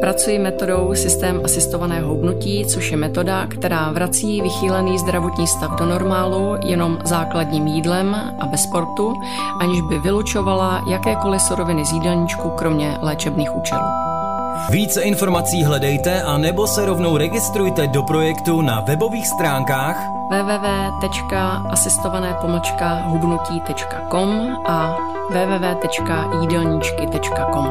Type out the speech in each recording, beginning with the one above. Pracuji metodou systém asistovaného hubnutí, což je metoda, která vrací vychýlený zdravotní stav do normálu jenom základním jídlem a bez sportu, aniž by vylučovala jakékoliv suroviny z jídelníčku, kromě léčebných účelů. Více informací hledejte a nebo se rovnou registrujte do projektu na webových stránkách www.asistovanepomocka-hubnuti.com a www.jídelníčky.com.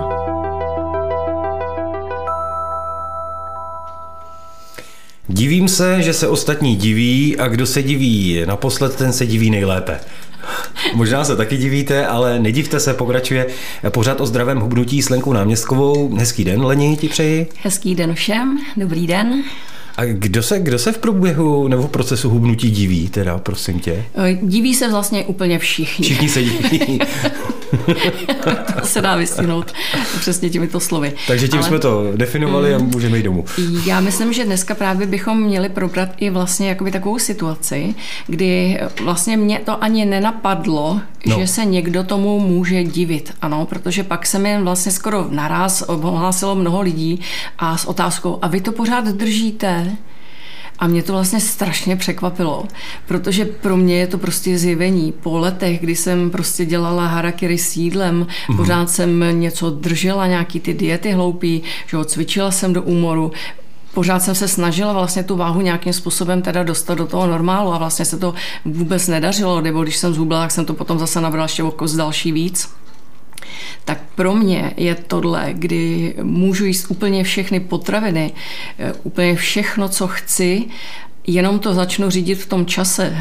Divím se, že se ostatní diví a kdo se diví naposled, ten se diví nejlépe. Možná se taky divíte, ale nedivte se, pokračuje pořad o zdravém hubnutí s Lenkou Náměstkovou. Hezký den, Leni, ti přeji. Hezký den všem, dobrý den. A kdo se v průběhu nebo v procesu hubnutí diví, teda, prosím tě? Diví se vlastně úplně všichni. Všichni se diví. To se dá vystihnout přesně těmito slovy. Takže tím jsme to definovali a můžeme jít domů. Já myslím, že dneska právě bychom měli probrat i vlastně jakoby takovou situaci, kdy vlastně mě to ani nenapadlo, že se někdo tomu může divit. Ano, protože pak se mi vlastně skoro naraz ohlásilo mnoho lidí a s otázkou, a vy to pořád držíte? A mě to vlastně strašně překvapilo, protože pro mě je to prostě zjevení. Po letech, kdy jsem prostě dělala harakiri s jídlem, pořád jsem něco držela, nějaký ty diety hloupý, že ho cvičila jsem do úmoru, pořád jsem se snažila vlastně tu váhu nějakým způsobem teda dostat do toho normálu a vlastně se to vůbec nedařilo, nebo když jsem zhubla, tak jsem to potom zase nabrala ještě o kus další víc. Tak pro mě je tohle, kdy můžu jíst úplně všechny potraviny, úplně všechno, co chci, jenom to začnu řídit v tom čase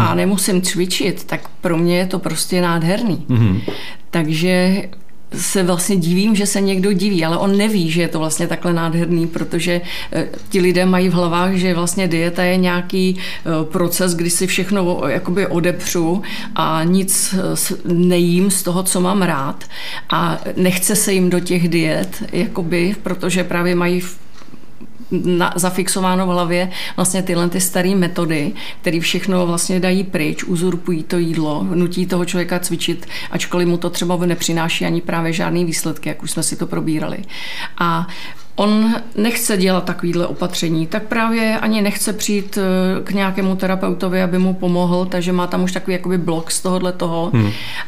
a nemusím cvičit, tak pro mě je to prostě nádherný. Takže se vlastně divím, že se někdo diví, ale on neví, že je to vlastně takhle nádherný, protože ti lidé mají v hlavách, že vlastně dieta je nějaký proces, kdy si všechno jakoby odepřu a nic nejím z toho, co mám rád a nechce se jim do těch diet, jakoby, protože právě mají zafixováno v hlavě vlastně tyhle ty staré metody, které všechno vlastně dají pryč, uzurpují to jídlo, nutí toho člověka cvičit, ačkoliv mu to třeba nepřináší ani právě žádný výsledky, jak už jsme si to probírali. A on nechce dělat takovýhle opatření, tak právě ani nechce přijít k nějakému terapeutovi, aby mu pomohl, takže má tam už takový jakoby blok z tohohle toho.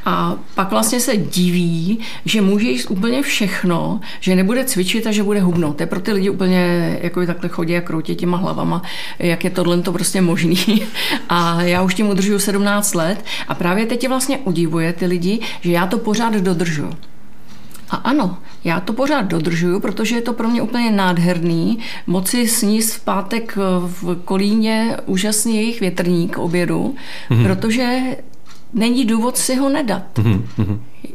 A pak vlastně se diví, že může jíst úplně všechno, že nebude cvičit a že bude hubnout. To je pro ty lidi úplně jakoby takhle chodí a kroutí těma hlavama, jak je tohle to prostě možný. A já už tím udržuju 17 let a právě teď je vlastně udivuje ty lidi, že já to pořád dodržuju. A ano, já to pořád dodržuju, protože je to pro mě úplně nádherný. Moci sníst v pátek v Kolíně úžasný jejich větrník obědu, protože není důvod si ho nedat.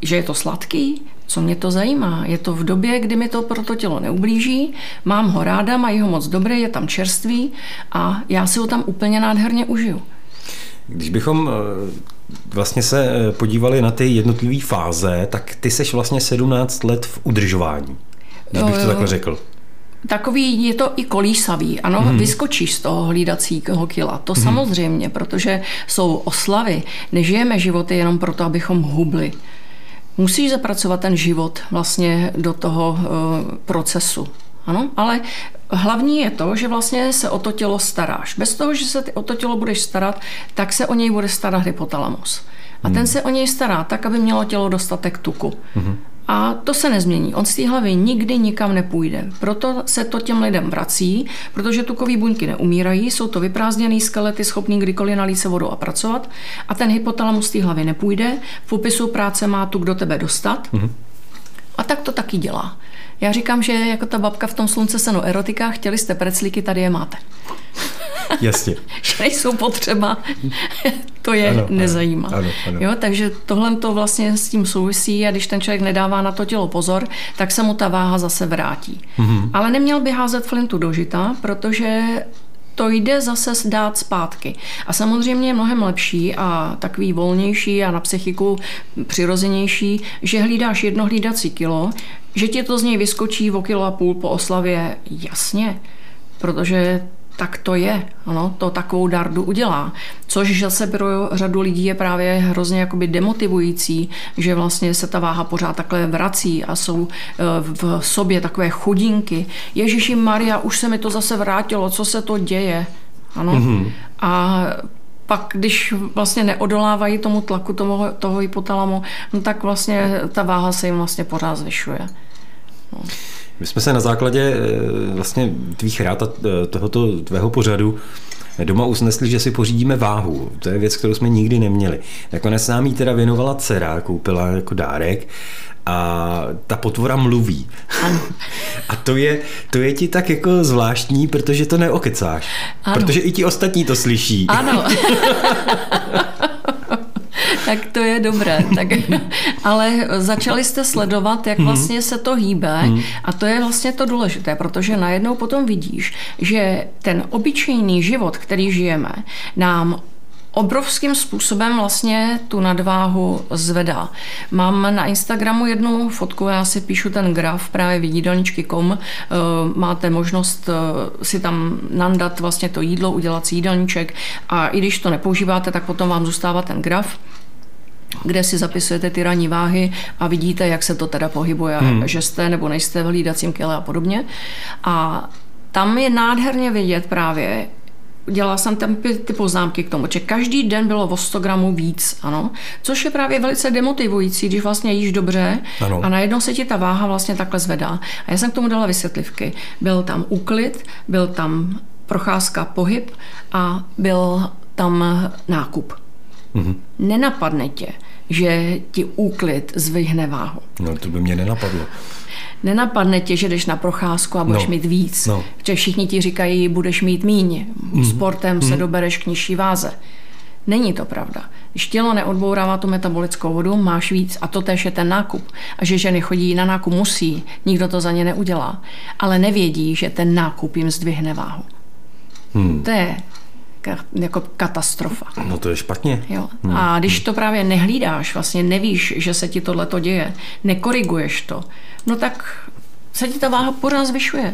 Že je to sladký, co mě to zajímá. Je to v době, kdy mi to proto tělo neublíží, mám ho ráda, mají ho moc dobré, je tam čerstvý a já si ho tam úplně nádherně užiju. Když bychom vlastně se podívali na ty jednotlivé fáze, tak ty seš vlastně 17 let v udržování, když bych to takhle řekl. Takový je to i kolísavý, ano, vyskočíš z toho hlídacího kila, to samozřejmě, protože jsou oslavy, nežijeme životy jenom proto, abychom hubli. Musíš zapracovat ten život vlastně do toho procesu. Ano, ale hlavní je to, že vlastně se o to tělo staráš. Bez toho, že se o to tělo budeš starat, tak se o něj bude starat hypotalamus. A ten se o něj stará tak, aby mělo tělo dostatek tuku. A to se nezmění. On z té hlavy nikdy nikam nepůjde. Proto se to těm lidem vrací, protože tukové buňky neumírají, jsou to vyprázdněné skelety, schopný kdykoliv nalít se vodou a pracovat. A ten hypotalamus z té hlavy nepůjde. V popisu práce má tuk do tebe dostat. A tak to taky dělá. Já říkám, že jako ta babka v tom slunce seno erotika, chtěli jste preclíky, tady je máte. Jasně. Že nejsou potřeba, to je ano, nezajímá. Ano. Jo, takže tohle to vlastně s tím souvisí a když ten člověk nedává na to tělo pozor, tak se mu ta váha zase vrátí. Ale neměl by házet flintu do žita, protože to jde zase dát zpátky. A samozřejmě je mnohem lepší a takový volnější a na psychiku přirozenější, že hlídáš jedno hlídací kilo, že ti to z něj vyskočí o 1,5 kg po oslavě, jasně, protože tak to je, ano, to takovou dardu udělá. Což zase pro řadu lidí je právě hrozně jakoby demotivující, že vlastně se ta váha pořád takhle vrací a jsou v sobě takové chudinky. Ježiši Maria, už se mi to zase vrátilo, co se to děje? Ano. Mm-hmm. A pak, když vlastně neodolávají tomu tlaku toho hypotalamu, no tak vlastně ta váha se jim vlastně pořád zvyšuje. No. My jsme se na základě vlastně tvých rád a tohoto tvého pořadu doma usnesli, že si pořídíme váhu. To je věc, kterou jsme nikdy neměli. Nakonec nám ji teda věnovala dcera, koupila jako dárek a ta potvora mluví. A to je ti tak jako zvláštní, protože to neokecáš. Ano. Protože i ti ostatní to slyší. Ano. Tak to je dobré. Tak, ale začali jste sledovat, jak vlastně se to hýbe a to je vlastně to důležité, protože najednou potom vidíš, že ten obyčejný život, který žijeme, nám obrovským způsobem vlastně tu nadváhu zvedá. Mám na Instagramu jednu fotku, já si píšu ten graf právě v jídelníčky.com, máte možnost si tam nandat vlastně to jídlo, udělat si jídelníček a i když to nepoužíváte, tak potom vám zůstává ten graf, kde si zapisujete ty ranní váhy a vidíte, jak se to teda pohybuje, že jste nebo nejste v hlídacím kyle a podobně. A tam je nádherně vidět právě, dělala jsem tam ty poznámky k tomu, že každý den bylo o 100 gramů víc, ano, což je právě velice demotivující, když vlastně jíš dobře, ano, a najednou se ti ta váha vlastně takhle zvedá. A já jsem k tomu dala vysvětlivky. Byl tam úklid, byl tam procházka, pohyb a byl tam nákup. Mhm. Nenapadne tě, že ti úklid zvihne váhu. No, to by mě nenapadlo. Nenapadne tě, že jdeš na procházku a budeš mít víc. No. Protože všichni ti říkají, budeš mít míň. Sportem se dobereš k nižší váze. Není to pravda. Když tělo neodbourává tu metabolickou vodu, máš víc a to též je ten nákup. A že ženy chodí na nákup, musí. Nikdo to za ně neudělá. Ale nevědí, že ten nákup jim zdvihne váhu. To je jako katastrofa. No to je špatně. Jo. A když to právě nehlídáš, vlastně nevíš, že se ti tohleto děje, nekoriguješ to, no tak se ti ta váha pořád zvyšuje.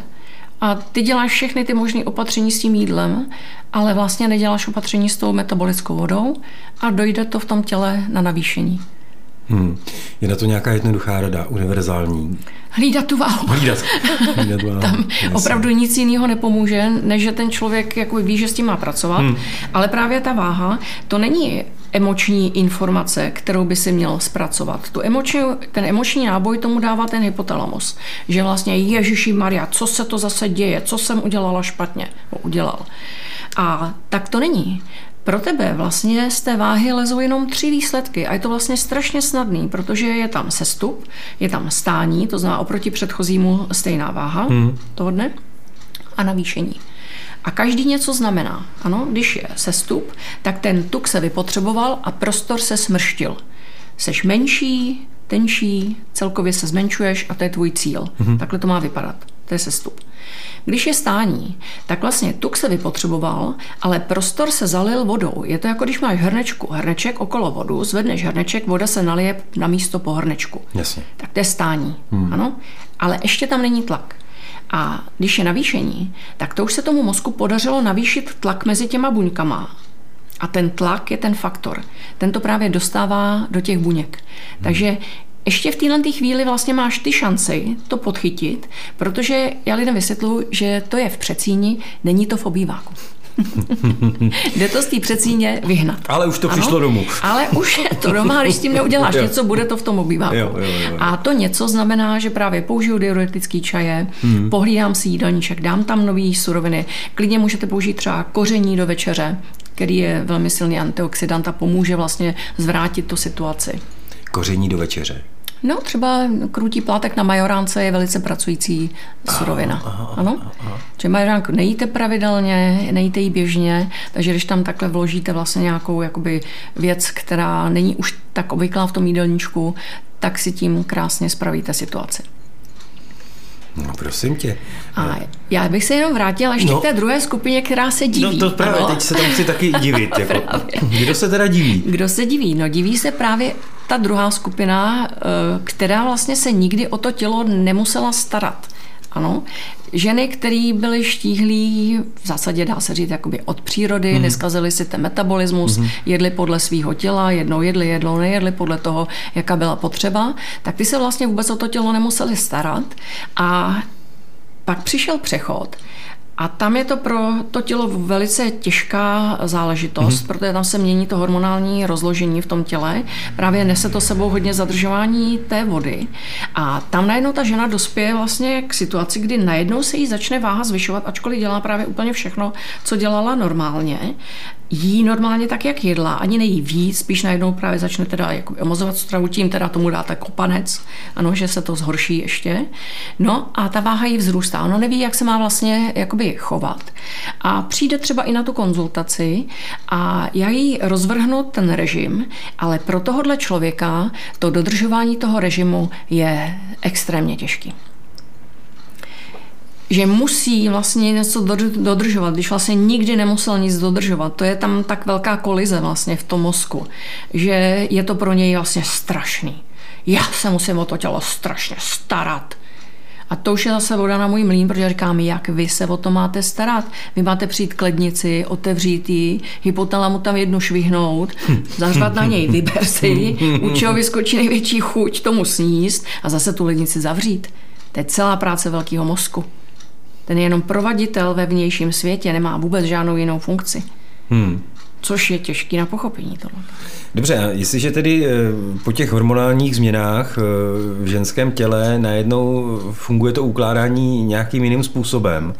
A ty děláš všechny ty možné opatření s tím jídlem, ale vlastně neděláš opatření s tou metabolickou vodou a dojde to v tom těle na navýšení. Je na to nějaká jednoduchá rada, univerzální? Hlídat tu váhu. Hlídat váhu. Tam opravdu nic jiného nepomůže, než že ten člověk jako ví, že s tím má pracovat. Ale právě ta váha, to není emoční informace, kterou by si měl zpracovat. Ten emoční náboj tomu dává ten hypotalamus. Že vlastně Ježiši Maria, co se to zase děje, co jsem udělala špatně. Udělal. A tak to není. Pro tebe vlastně z té váhy lezou jenom 3 výsledky a je to vlastně strašně snadný, protože je tam sestup, je tam stání, to znamená oproti předchozímu stejná váha toho dne a navýšení. A každý něco znamená. Ano, když je sestup, tak ten tuk se vypotřeboval a prostor se smrštil. Seš menší, tenčí, celkově se zmenšuješ a to je tvůj cíl. Takhle to má vypadat. To je sestup. Když je stání, tak vlastně tuk se vypotřeboval, ale prostor se zalil vodou. Je to jako když máš hrneček okolo vodu, zvedneš hrneček, voda se nalije na místo po hrnečku. Jasně. Tak to je stání, ano? Ale ještě tam není tlak. A když je navýšení, tak to už se tomu mozku podařilo navýšit tlak mezi těma buňkama. A ten tlak je ten faktor. Ten to právě dostává do těch buněk. Takže ještě v této chvíli vlastně máš ty šanci to podchytit, protože já lidem vysvětluji, že to je v předsíni, není to v obýváku. Jde to z té předsíně vyhnat. Ale už to přišlo domů. Ale už je to doma, když s tím neuděláš něco, bude to v tom obýváku. Jo. A to něco znamená, že právě použiju diuretický čaje, pohlídám si jídelníček, dám tam nový suroviny, klidně můžete použít třeba koření do večeře, který je velmi silný antioxidant a pomůže vlastně zvrátit tu situaci. Koření do večeře. No, třeba krutí plátek na majoránce je velice pracující surovina. Ano? Že majoránku nejíte pravidelně, nejíte ji běžně, takže když tam takhle vložíte vlastně nějakou jakoby věc, která není už tak obvyklá v tom jídelníčku, tak si tím krásně spravíte situaci. No prosím tě. A já bych se jenom vrátila ještě k té druhé skupině, která se diví. No to právě, ano? Teď se tam chci taky divit. Jako. Kdo se teda diví? Kdo se diví? No diví se právě ta druhá skupina, která vlastně se nikdy o to tělo nemusela starat. Ano. Ženy, které byly štíhlí, v zásadě dá se říct jakoby od přírody, neskazily si ten metabolismus, jedly podle svého těla, jednou nejedly podle toho, jaká byla potřeba, tak ty se vlastně vůbec o to tělo nemusely starat. A pak přišel přechod. A tam je to pro to tělo velice těžká záležitost, protože tam se mění to hormonální rozložení v tom těle. Právě nese to sebou hodně zadržování té vody. A tam najednou ta žena dospěje vlastně k situaci, kdy najednou se jí začne váha zvyšovat, ačkoliv dělá právě úplně všechno, co dělala normálně. Jí normálně tak, jak jedla, ani nejí víc, spíš najednou právě začne teda jakoby omezovat stravu, tím teda tomu dáte kopanec, ano, že se to zhorší ještě. No a ta váha jí vzrůstá, ono neví, jak se má vlastně jakoby chovat. A přijde třeba i na tu konzultaci a já jí rozvrhnu ten režim, ale pro tohohle člověka to dodržování toho režimu je extrémně těžké. Že musí vlastně něco dodržovat, když vlastně nikdy nemusel nic dodržovat. To je tam tak velká kolize vlastně v tom mozku, že je to pro něj vlastně strašný. Já se musím o to tělo strašně starat. A to už je zase voda na můj mlýn, protože říkám, jak vy se o to máte starat. Vy máte přijít k lednici, otevřít ji, hypotalamu tam jednu švihnout, zařvat na něj, vyber si, u čeho vyskočí největší chuť tomu sníst a zase tu lednici zavřít. To je celá práce velkého mozku. Ten je jenom provaditel ve vnějším světě, nemá vůbec žádnou jinou funkci. Což je těžký na pochopení tohle. Dobře, jestliže tedy po těch hormonálních změnách v ženském těle najednou funguje to ukládání nějakým jiným způsobem?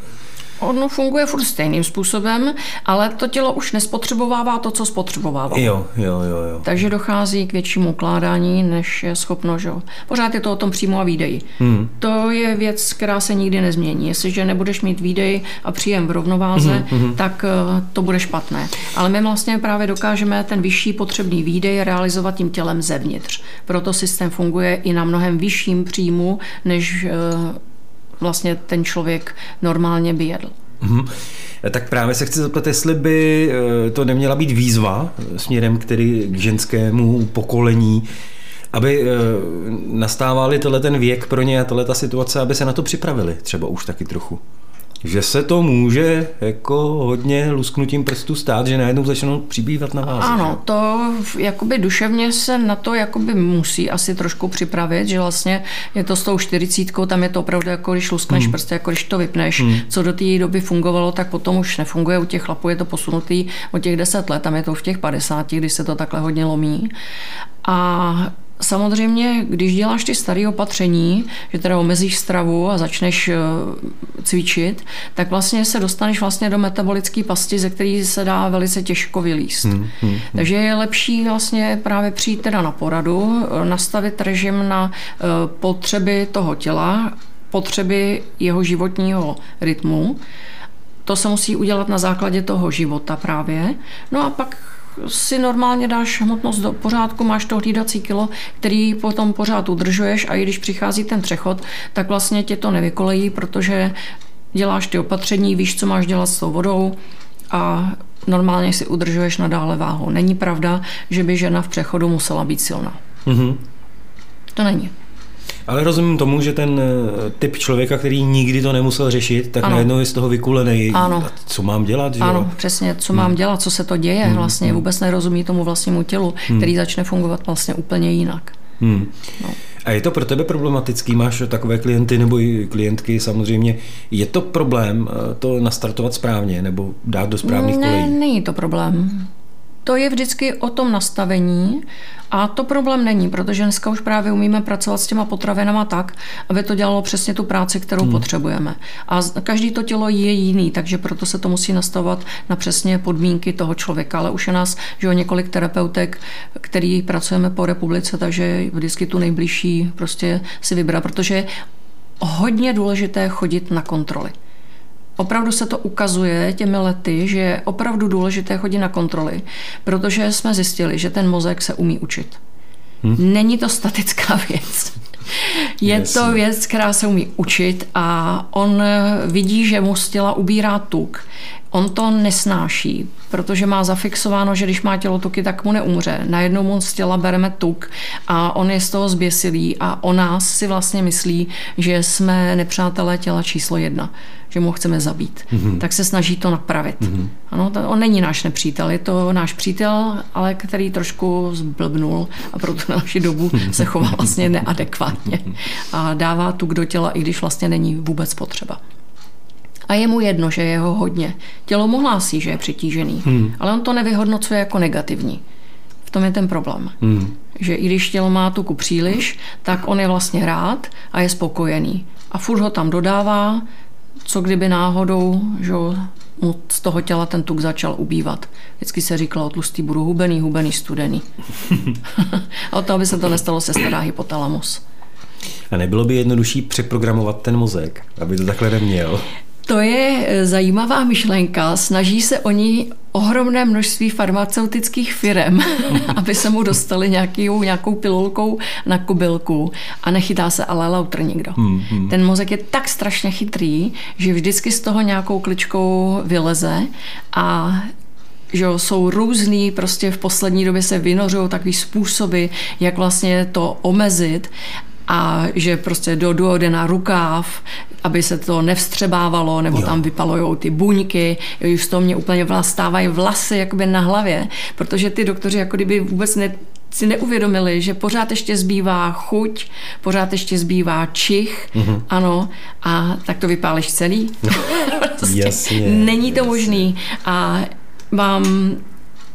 Ono funguje furt stejným způsobem, ale to tělo už nespotřebovává to, co spotřebovává. Jo. Takže dochází k většímu ukládání, než je schopno, že jo. Pořád je to o tom příjmu a výdeji. To je věc, která se nikdy nezmění. Jestliže nebudeš mít výdej a příjem v rovnováze, tak to bude špatné. Ale my vlastně právě dokážeme ten vyšší potřebný výdej realizovat tím tělem zevnitř. Proto systém funguje i na mnohem vyšším příjmu, než vlastně ten člověk normálně by jedl. Tak právě se chci zeptat, jestli by to neměla být výzva směrem k ženskému pokolení, aby nastávali ten věk pro ně a ta situace, aby se na to připravili třeba už taky trochu. Že se to může jako hodně lusknutím prstů stát, že najednou začnou přibývat na váze. Ano, že? To jakoby duševně se na to jakoby musí asi trošku připravit, že vlastně je to s tou 40, tam je to opravdu jako když luskneš prsty, jako když to vypneš. Co do té doby fungovalo, tak potom už nefunguje, u těch chlapů je to posunutý o těch 10 let, tam je to v těch 50, když se to takhle hodně lomí. A samozřejmě, když děláš ty staré opatření, že teda omezíš stravu a začneš cvičit, tak vlastně se dostaneš vlastně do metabolické pasti, ze které se dá velice těžko vylíst. Takže je lepší vlastně právě přijít teda na poradu, nastavit režim na potřeby toho těla, potřeby jeho životního rytmu. To se musí udělat na základě toho života právě. No a pak si normálně dáš hmotnost do pořádku, máš to hlídací kilo, který potom pořád udržuješ, a i když přichází ten přechod, tak vlastně tě to nevykolejí, protože děláš ty opatření, víš, co máš dělat s tou vodou a normálně si udržuješ nadále váhu. Není pravda, že by žena v přechodu musela být silná. To není. Ale rozumím tomu, že ten typ člověka, který nikdy to nemusel řešit, tak najednou je z toho vykulenej. Co mám dělat? Že? Ano, přesně, co mám dělat, co se to děje. Vlastně vůbec nerozumí tomu vlastnímu tělu, který začne fungovat vlastně úplně jinak. A je to pro tebe problematický? Máš takové klienty nebo i klientky samozřejmě. Je to problém to nastartovat správně nebo dát do správných kolejí? Ne, není to problém. To je vždycky o tom nastavení a to problém není, protože dneska už právě umíme pracovat s těma potravinama tak, aby to dělalo přesně tu práci, kterou potřebujeme. A každý to tělo je jiný, takže proto se to musí nastavovat na přesně podmínky toho člověka. Ale už je nás, že jo, několik terapeutek, který pracujeme po republice, takže vždycky tu nejbližší prostě si vybrat, protože je hodně důležité chodit na kontroly. Opravdu se to ukazuje těmi lety, že je opravdu důležité chodit na kontroly, protože jsme zjistili, že ten mozek se umí učit. Není to statická věc. Je to věc, která se umí učit a on vidí, že mu z těla ubírá tuk. On to nesnáší, protože má zafixováno, že když má tělotuky, tak mu neumře. Najednou mu z těla bereme tuk a on je z toho zběsilý a o nás si vlastně myslí, že jsme nepřátelé těla číslo 1, že mu chceme zabít. Mm-hmm. Tak se snaží to napravit. Mm-hmm. Ano, on není náš nepřítel, je to náš přítel, ale který trošku zblbnul a pro tu naši dobu se chová vlastně neadekvátně a dává tuk do těla, i když vlastně není vůbec potřeba. A je mu jedno, že je ho hodně. Tělo mu hlásí, že je přetížený, ale on to nevyhodnocuje jako negativní. V tom je ten problém. Že i když tělo má tuku příliš, tak on je vlastně rád a je spokojený. A furt ho tam dodává, co kdyby náhodou, že mu z toho těla ten tuk začal ubývat. Vždycky se říkalo, o tlustý budu hubený, hubený, studený. A o to, aby se to nestalo, se stará hypotalamus. A nebylo by jednodušší přeprogramovat ten mozek, aby to takhle neměl? To je zajímavá myšlenka. Snaží se oni ohromné množství farmaceutických firem, aby se mu dostali nějakou pilulkou na kobylku a nechytá se ale lautr nikdo. Ten mozek je tak strašně chytrý, že vždycky z toho nějakou kličkou vyleze a že jsou různý, prostě v poslední době se vynořují takový způsoby, jak vlastně to omezit a že prostě do duodena rukáv, aby se to nevstřebávalo, nebo tam vypalujou ty buňky, už to mě úplně stávají vlasy jakoby na hlavě, protože ty doktoři jako kdyby vůbec si neuvědomili, že pořád ještě zbývá chuť, pořád ještě zbývá čich, ano, a tak to vypáleš celý. Prostě jasně, není to možný a mám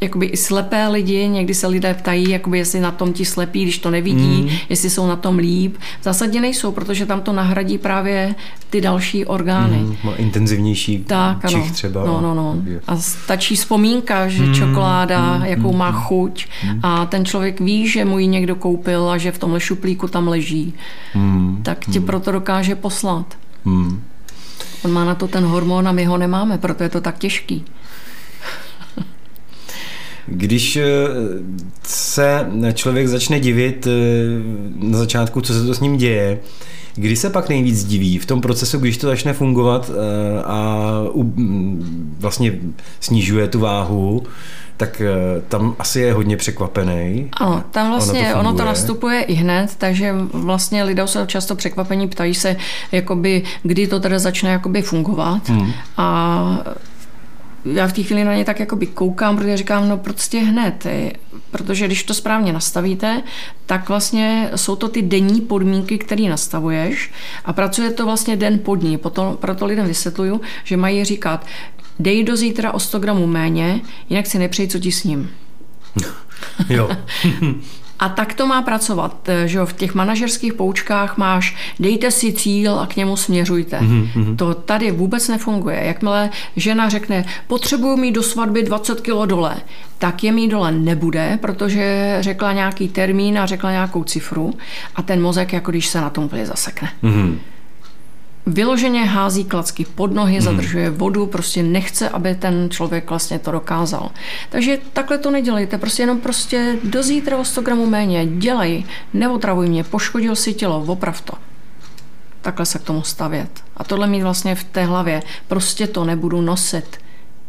jakoby i slepé lidi, někdy se lidé ptají, jakoby jestli na tom ti slepí, když to nevidí, jestli jsou na tom líp. V zásadě nejsou, protože tam to nahradí právě ty další orgány. Má intenzivnější čich třeba. No. A stačí vzpomínka, že čokoláda, jakou má chuť a ten člověk ví, že mu ji někdo koupil a že v tomhle šuplíku tam leží. Tak ti proto dokáže poslat. On má na to ten hormon a my ho nemáme, proto je to tak těžký. Když se člověk začne divit na začátku, co se to s ním děje, kdy se pak nejvíc diví v tom procesu, když to začne fungovat a vlastně snižuje tu váhu, tak tam asi je hodně překvapený. Ano, tam vlastně ono to nastupuje i hned, takže vlastně lidé jsou často překvapení, ptají se, jakoby, kdy to teda začne jakoby fungovat a já v té chvíli na ně tak jakoby koukám, protože říkám, no prostě hned, protože když to správně nastavíte, tak vlastně jsou to ty denní podmínky, které nastavuješ a pracuje to vlastně den po dní. Proto lidem vysvětluju, že mají říkat, dej do zítra o 100 gramů méně, jinak si nepřeji, co ti s ním. Jo. A tak to má pracovat, že jo, v těch manažerských poučkách máš dejte si cíl a k němu směřujte. To tady vůbec nefunguje. Jakmile žena řekne, potřebuju mít do svatby 20 kilo dole, tak je mít dole nebude, protože řekla nějaký termín a řekla nějakou cifru a ten mozek, jako když se na tom úplně zasekne. Vyloženě hází klacky pod nohy, zadržuje vodu, prostě nechce, aby ten člověk vlastně to dokázal. Takže takhle to nedělejte, prostě jenom prostě do zítra o 100 gramů méně, dělej, neotravuj mě, poškodil si tělo, oprav to. Takhle se k tomu stavět. A tohle mít vlastně v té hlavě, prostě to nebudu nosit.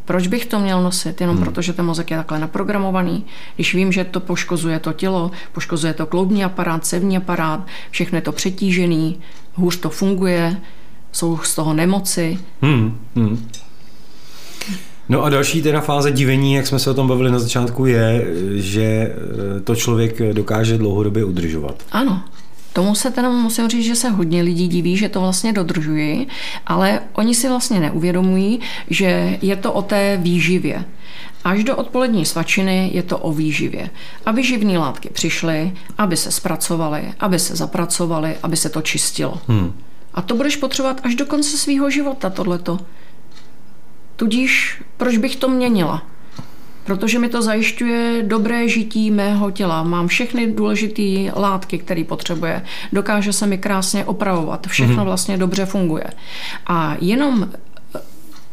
Proč bych to měl nosit? Jenom proto, že ten mozek je takhle naprogramovaný. Když vím, že to poškozuje to tělo, poškozuje to kloubní aparát, cévní aparát, všechno je to přetížený, hůř to funguje, jsou z toho nemoci. No a další teda fáze divení, jak jsme se o tom bavili na začátku, je, že to člověk dokáže dlouhodobě udržovat. Ano. Tomu se teda musím říct, že se hodně lidí diví, že to vlastně dodržují, ale oni si vlastně neuvědomují, že je to o té výživě. Až do odpolední svačiny je to o výživě. Aby živní látky přišly, aby se zpracovaly, aby se zapracovaly, aby se to čistilo. A to budeš potřebovat až do konce svýho života, tohleto. Tudíž, proč bych to měnila? Protože mi to zajišťuje dobré žití mého těla. Mám všechny důležité látky, které potřebuje. Dokáže se mi krásně opravovat. Všechno vlastně dobře funguje. A jenom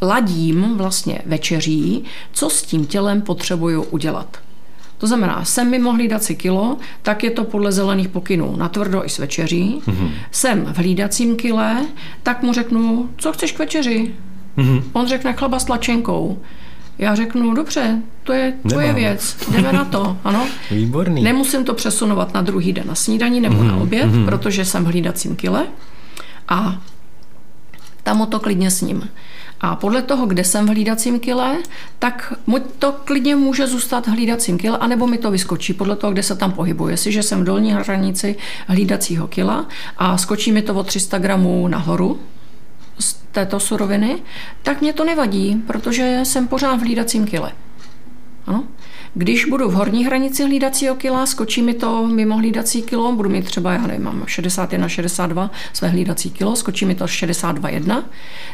ladím vlastně večeří, co s tím tělem potřebuju udělat. To znamená, sem mi mohli dát si kilo, tak je to podle zelených pokynů na tvrdo i s večeří. Mm-hmm. Sem v hlídacím kile, tak mu řeknu, co chceš k večeři? Mm-hmm. On řekne chleba s tlačenkou. Já řeknu, dobře, to je tvoje věc, jdeme na to, ano. Výborný. Nemusím to přesunovat na druhý den na snídani nebo na oběd, protože jsem v hlídacím kile a tam o to klidně s ním. A podle toho, kde jsem v hlídacím kile, tak to klidně může zůstat v hlídacím kile, anebo mi to vyskočí podle toho, kde se tam pohybuje. Jestliže jsem v dolní hranici hlídacího kila a skočí mi to o 300 gramů nahoru z této suroviny, tak mě to nevadí, protože jsem pořád v hlídacím kile. Ano. Když budu v horní hranici hlídacího kila, skočí mi to mimo hlídací kilo, budu mít třeba, já nevím, mám 61, 62 své hlídací kilo, skočí mi to 62,1,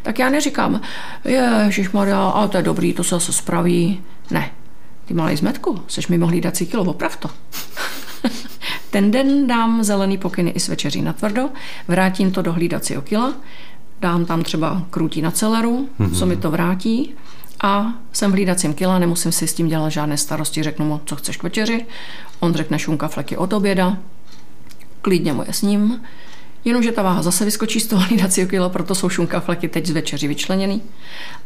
tak já neříkám, ježišmarja, ale to je dobrý, to se zase spraví. Ne, ty malej zmetku, seš mimo hlídací kilo, oprav to. Ten den dám zelený pokyny i s večeří na tvrdo, vrátím to do hlídacího kila, dám tam třeba krůtí na celeru, co mi to vrátí, a jsem v hlídacím kila, nemusím si s tím dělat žádné starosti, řeknu mu, co chceš k večeři, on řekne šunka fleky od oběda, klidně mu je s ním, jenomže ta váha zase vyskočí z toho hlídacího kila, proto jsou šunka fleky teď z večeři vyčleněný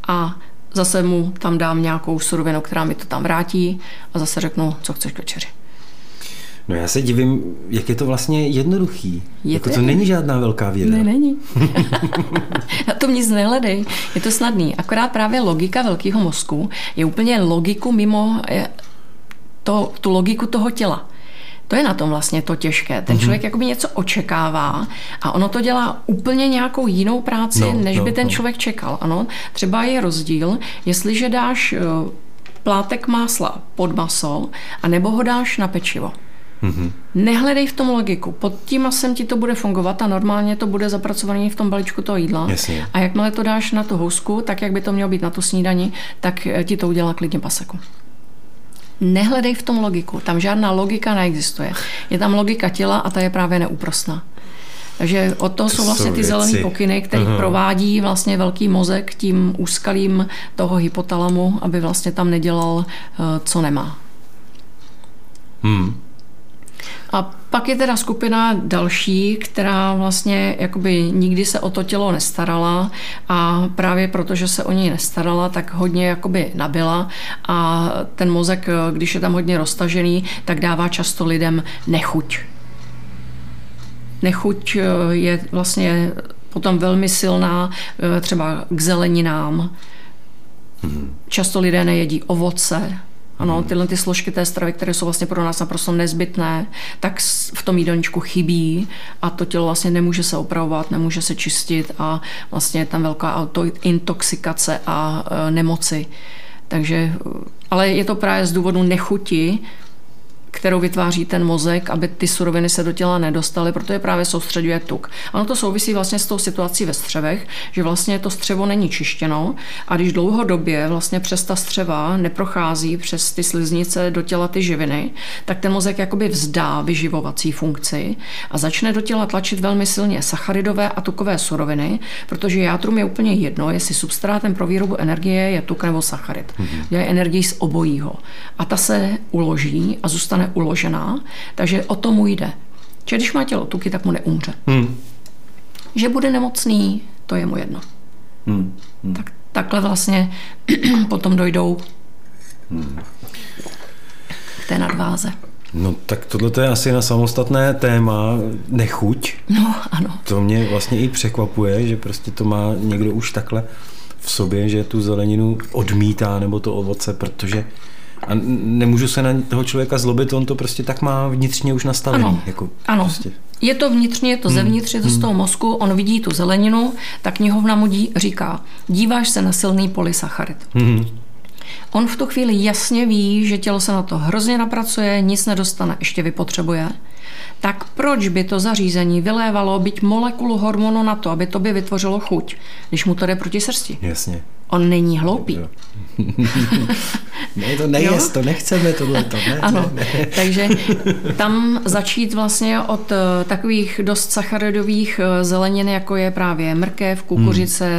a zase mu tam dám nějakou surovinu, která mi to tam vrátí a zase řeknu, co chceš k večeři. No já se divím, jak je to vlastně jednoduchý. To není žádná velká věda. Ne, není. Na tom nic nehledej. Je to snadný. Akorát právě logika velkého mozku je úplně logiku mimo tu logiku toho těla. To je na tom vlastně to těžké. Ten člověk jakoby něco očekává a ono to dělá úplně nějakou jinou práci, než by ten člověk čekal. Ano? Třeba je rozdíl, jestliže dáš plátek másla pod maso a nebo ho dáš na pečivo. Mm-hmm. Nehledej v tom logiku. Pod tím masem ti to bude fungovat a normálně to bude zapracované v tom balíčku toho jídla. Jasně. A jakmile to dáš na tu housku, tak jak by to mělo být na tu snídani, tak ti to udělá klidně paseku. Nehledej v tom logiku. Tam žádná logika neexistuje. Je tam logika těla a ta je právě neúprosná. Takže od toho jsou vlastně ty zelené pokyny, které provádí vlastně velký mozek tím úskalím toho hypotalamu, aby vlastně tam nedělal, co nemá. A pak je teda skupina další, která vlastně jakoby nikdy se o to tělo nestarala a právě protože se o něj nestarala, tak hodně jakoby nabila a ten mozek, když je tam hodně roztažený, tak dává často lidem nechuť. Nechuť je vlastně potom velmi silná třeba k zeleninám. Často lidé nejedí ovoce. Ano, tyhle ty složky té stravy, které jsou vlastně pro nás naprosto nezbytné, tak v tom jídelníčku chybí a to tělo vlastně nemůže se opravovat, nemůže se čistit a vlastně je tam velká autointoxikace a nemoci. Takže, ale je to právě z důvodu nechuti, kterou vytváří ten mozek, aby ty suroviny se do těla nedostaly, protože právě soustředuje tuk. Ano, to souvisí vlastně s tou situací ve střevech, že vlastně to střevo není čištěno a když dlouhodobě vlastně přes ta střeva neprochází přes ty sliznice do těla ty živiny, tak ten mozek jakoby vzdá vyživovací funkci a začne do těla tlačit velmi silně sacharidové a tukové suroviny, protože játrům je úplně jedno, jestli substrátem pro výrobu energie je tuk nebo sacharid. Dělají energii z obojího. A ta se uloží a zůstane uložená, takže o to mu jde. Že když má tělo tuky, tak mu neumře. Že bude nemocný, to je mu jedno. Tak, takhle vlastně potom dojdou k té nadváze. No tak tohle je asi na samostatné téma, nechuť. No ano. To mě vlastně i překvapuje, že prostě to má někdo už takhle v sobě, že tu zeleninu odmítá nebo to ovoce, protože a nemůžu se na toho člověka zlobit, on to prostě tak má vnitřně už nastavený. Ano, jako ano. Prostě. Je to vnitřně, je to zevnitř, je to z toho mozku, on vidí tu zeleninu, ta knihovna mu říká, díváš se na silný polysacharid. On v tu chvíli jasně ví, že tělo se na to hrozně napracuje, nic nedostane, ještě vypotřebuje. Tak proč by to zařízení vylévalo byť molekulu hormonu na to, aby to by vytvořilo chuť, když mu to jde proti srsti? Jasně. On není hloupý. Ne, to nejest, to nechceme tohleto. Ne, ano, ne. Takže tam začít vlastně od takových dost sacharidových zelenin, jako je právě mrkev, kukuřice,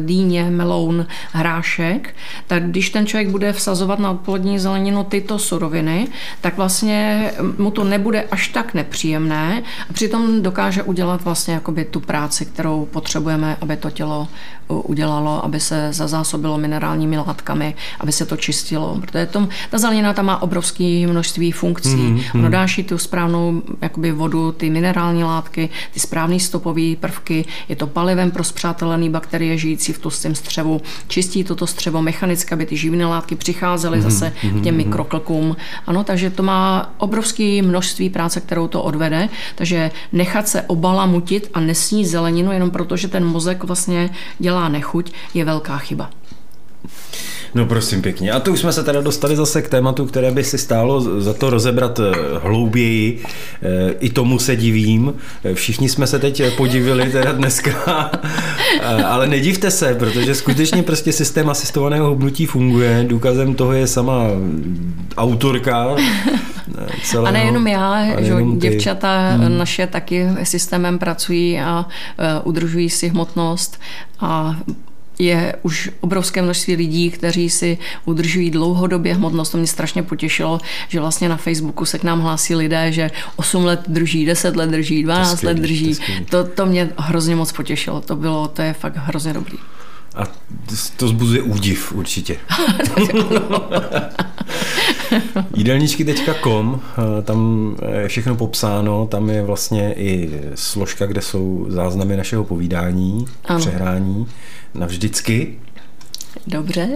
dýně, meloun, hrášek. Tak když ten člověk bude vsazovat na odpolední zeleninu tyto suroviny, tak vlastně mu to nebude až tak nepříjemné a přitom dokáže udělat vlastně jakoby tu práci, kterou potřebujeme, aby to tělo udělalo, aby se zazásobilo minerálními látkami, aby se to čistilo. Protože ta zelenina tam má obrovské množství funkcí. Ono dáš jí tu správnou jakoby vodu, ty minerální látky, ty správné stopové prvky, je to palivem pro spřátelené bakterie žijící v tlustém střevu, čistí toto střevo mechanicky, aby ty živné látky přicházely zase k těm mikroklkům. Ano, takže to má obrovské množství práce, kterou to odvede, takže nechat se obalamutit a nesníst zeleninu jenom proto, že ten mozek vlastně dělá nechuť, je velká chyba. No prosím pěkně. A to už jsme se teda dostali zase k tématu, které by si stálo za to rozebrat hlouběji. I tomu se divím. Všichni jsme se teď podivili teda dneska. Ale nedivte se, protože skutečně prostě systém asistovaného hubnutí funguje. Důkazem toho je sama autorka. A nejenom já, že děvčata naše taky systémem pracují a udržují si hmotnost a je už obrovské množství lidí, kteří si udržují dlouhodobě hmotnost. To mě strašně potěšilo, že vlastně na Facebooku se k nám hlásí lidé, že 8 let drží, 10 let drží, 12 let drží. To mě hrozně moc potěšilo. To je fakt hrozně dobrý. A to vzbuzuje údiv určitě. Jídelníčky.com, tam je všechno popsáno, tam je vlastně i složka, kde jsou záznamy našeho povídání, ano. Přehrání navždycky. Dobře.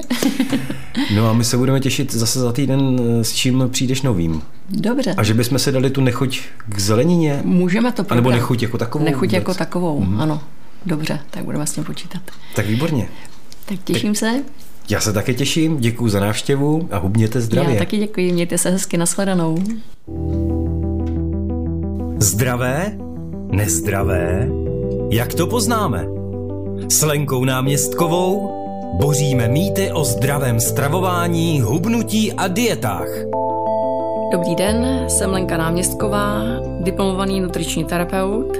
No a my se budeme těšit zase za týden, s čím přijdeš novým. Dobře. A že bychom si dali tu nechuť k zelenině? Můžeme to probrat. A nebo nechuť jako takovou? Nechuť jako takovou, ano. Dobře, tak budeme s tím počítat. Tak výborně. Tak těším se. Já se také těším, děkuju za návštěvu a hubněte zdravě. Já taky děkuji, mějte se hezky, nashledanou. Zdravé, nezdravé, jak to poznáme? S Lenkou Náměstkovou boříme mýty o zdravém stravování, hubnutí a dietách. Dobrý den, jsem Lenka Náměstková, diplomovaný nutriční terapeut.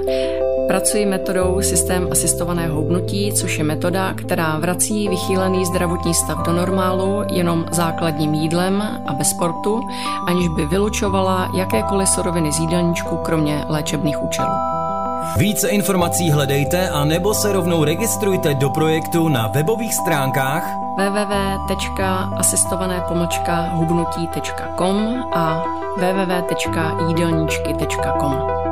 Pracuji metodou systém asistovaného hubnutí, což je metoda, která vrací vychýlený zdravotní stav do normálu jenom základním jídlem a bez sportu, aniž by vylučovala jakékoliv suroviny z jídelníčku, kromě léčebných účelů. Více informací hledejte a nebo se rovnou registrujte do projektu na webových stránkách www.asistovanepomocka-hubnuti.com a www.jídelníčky.com.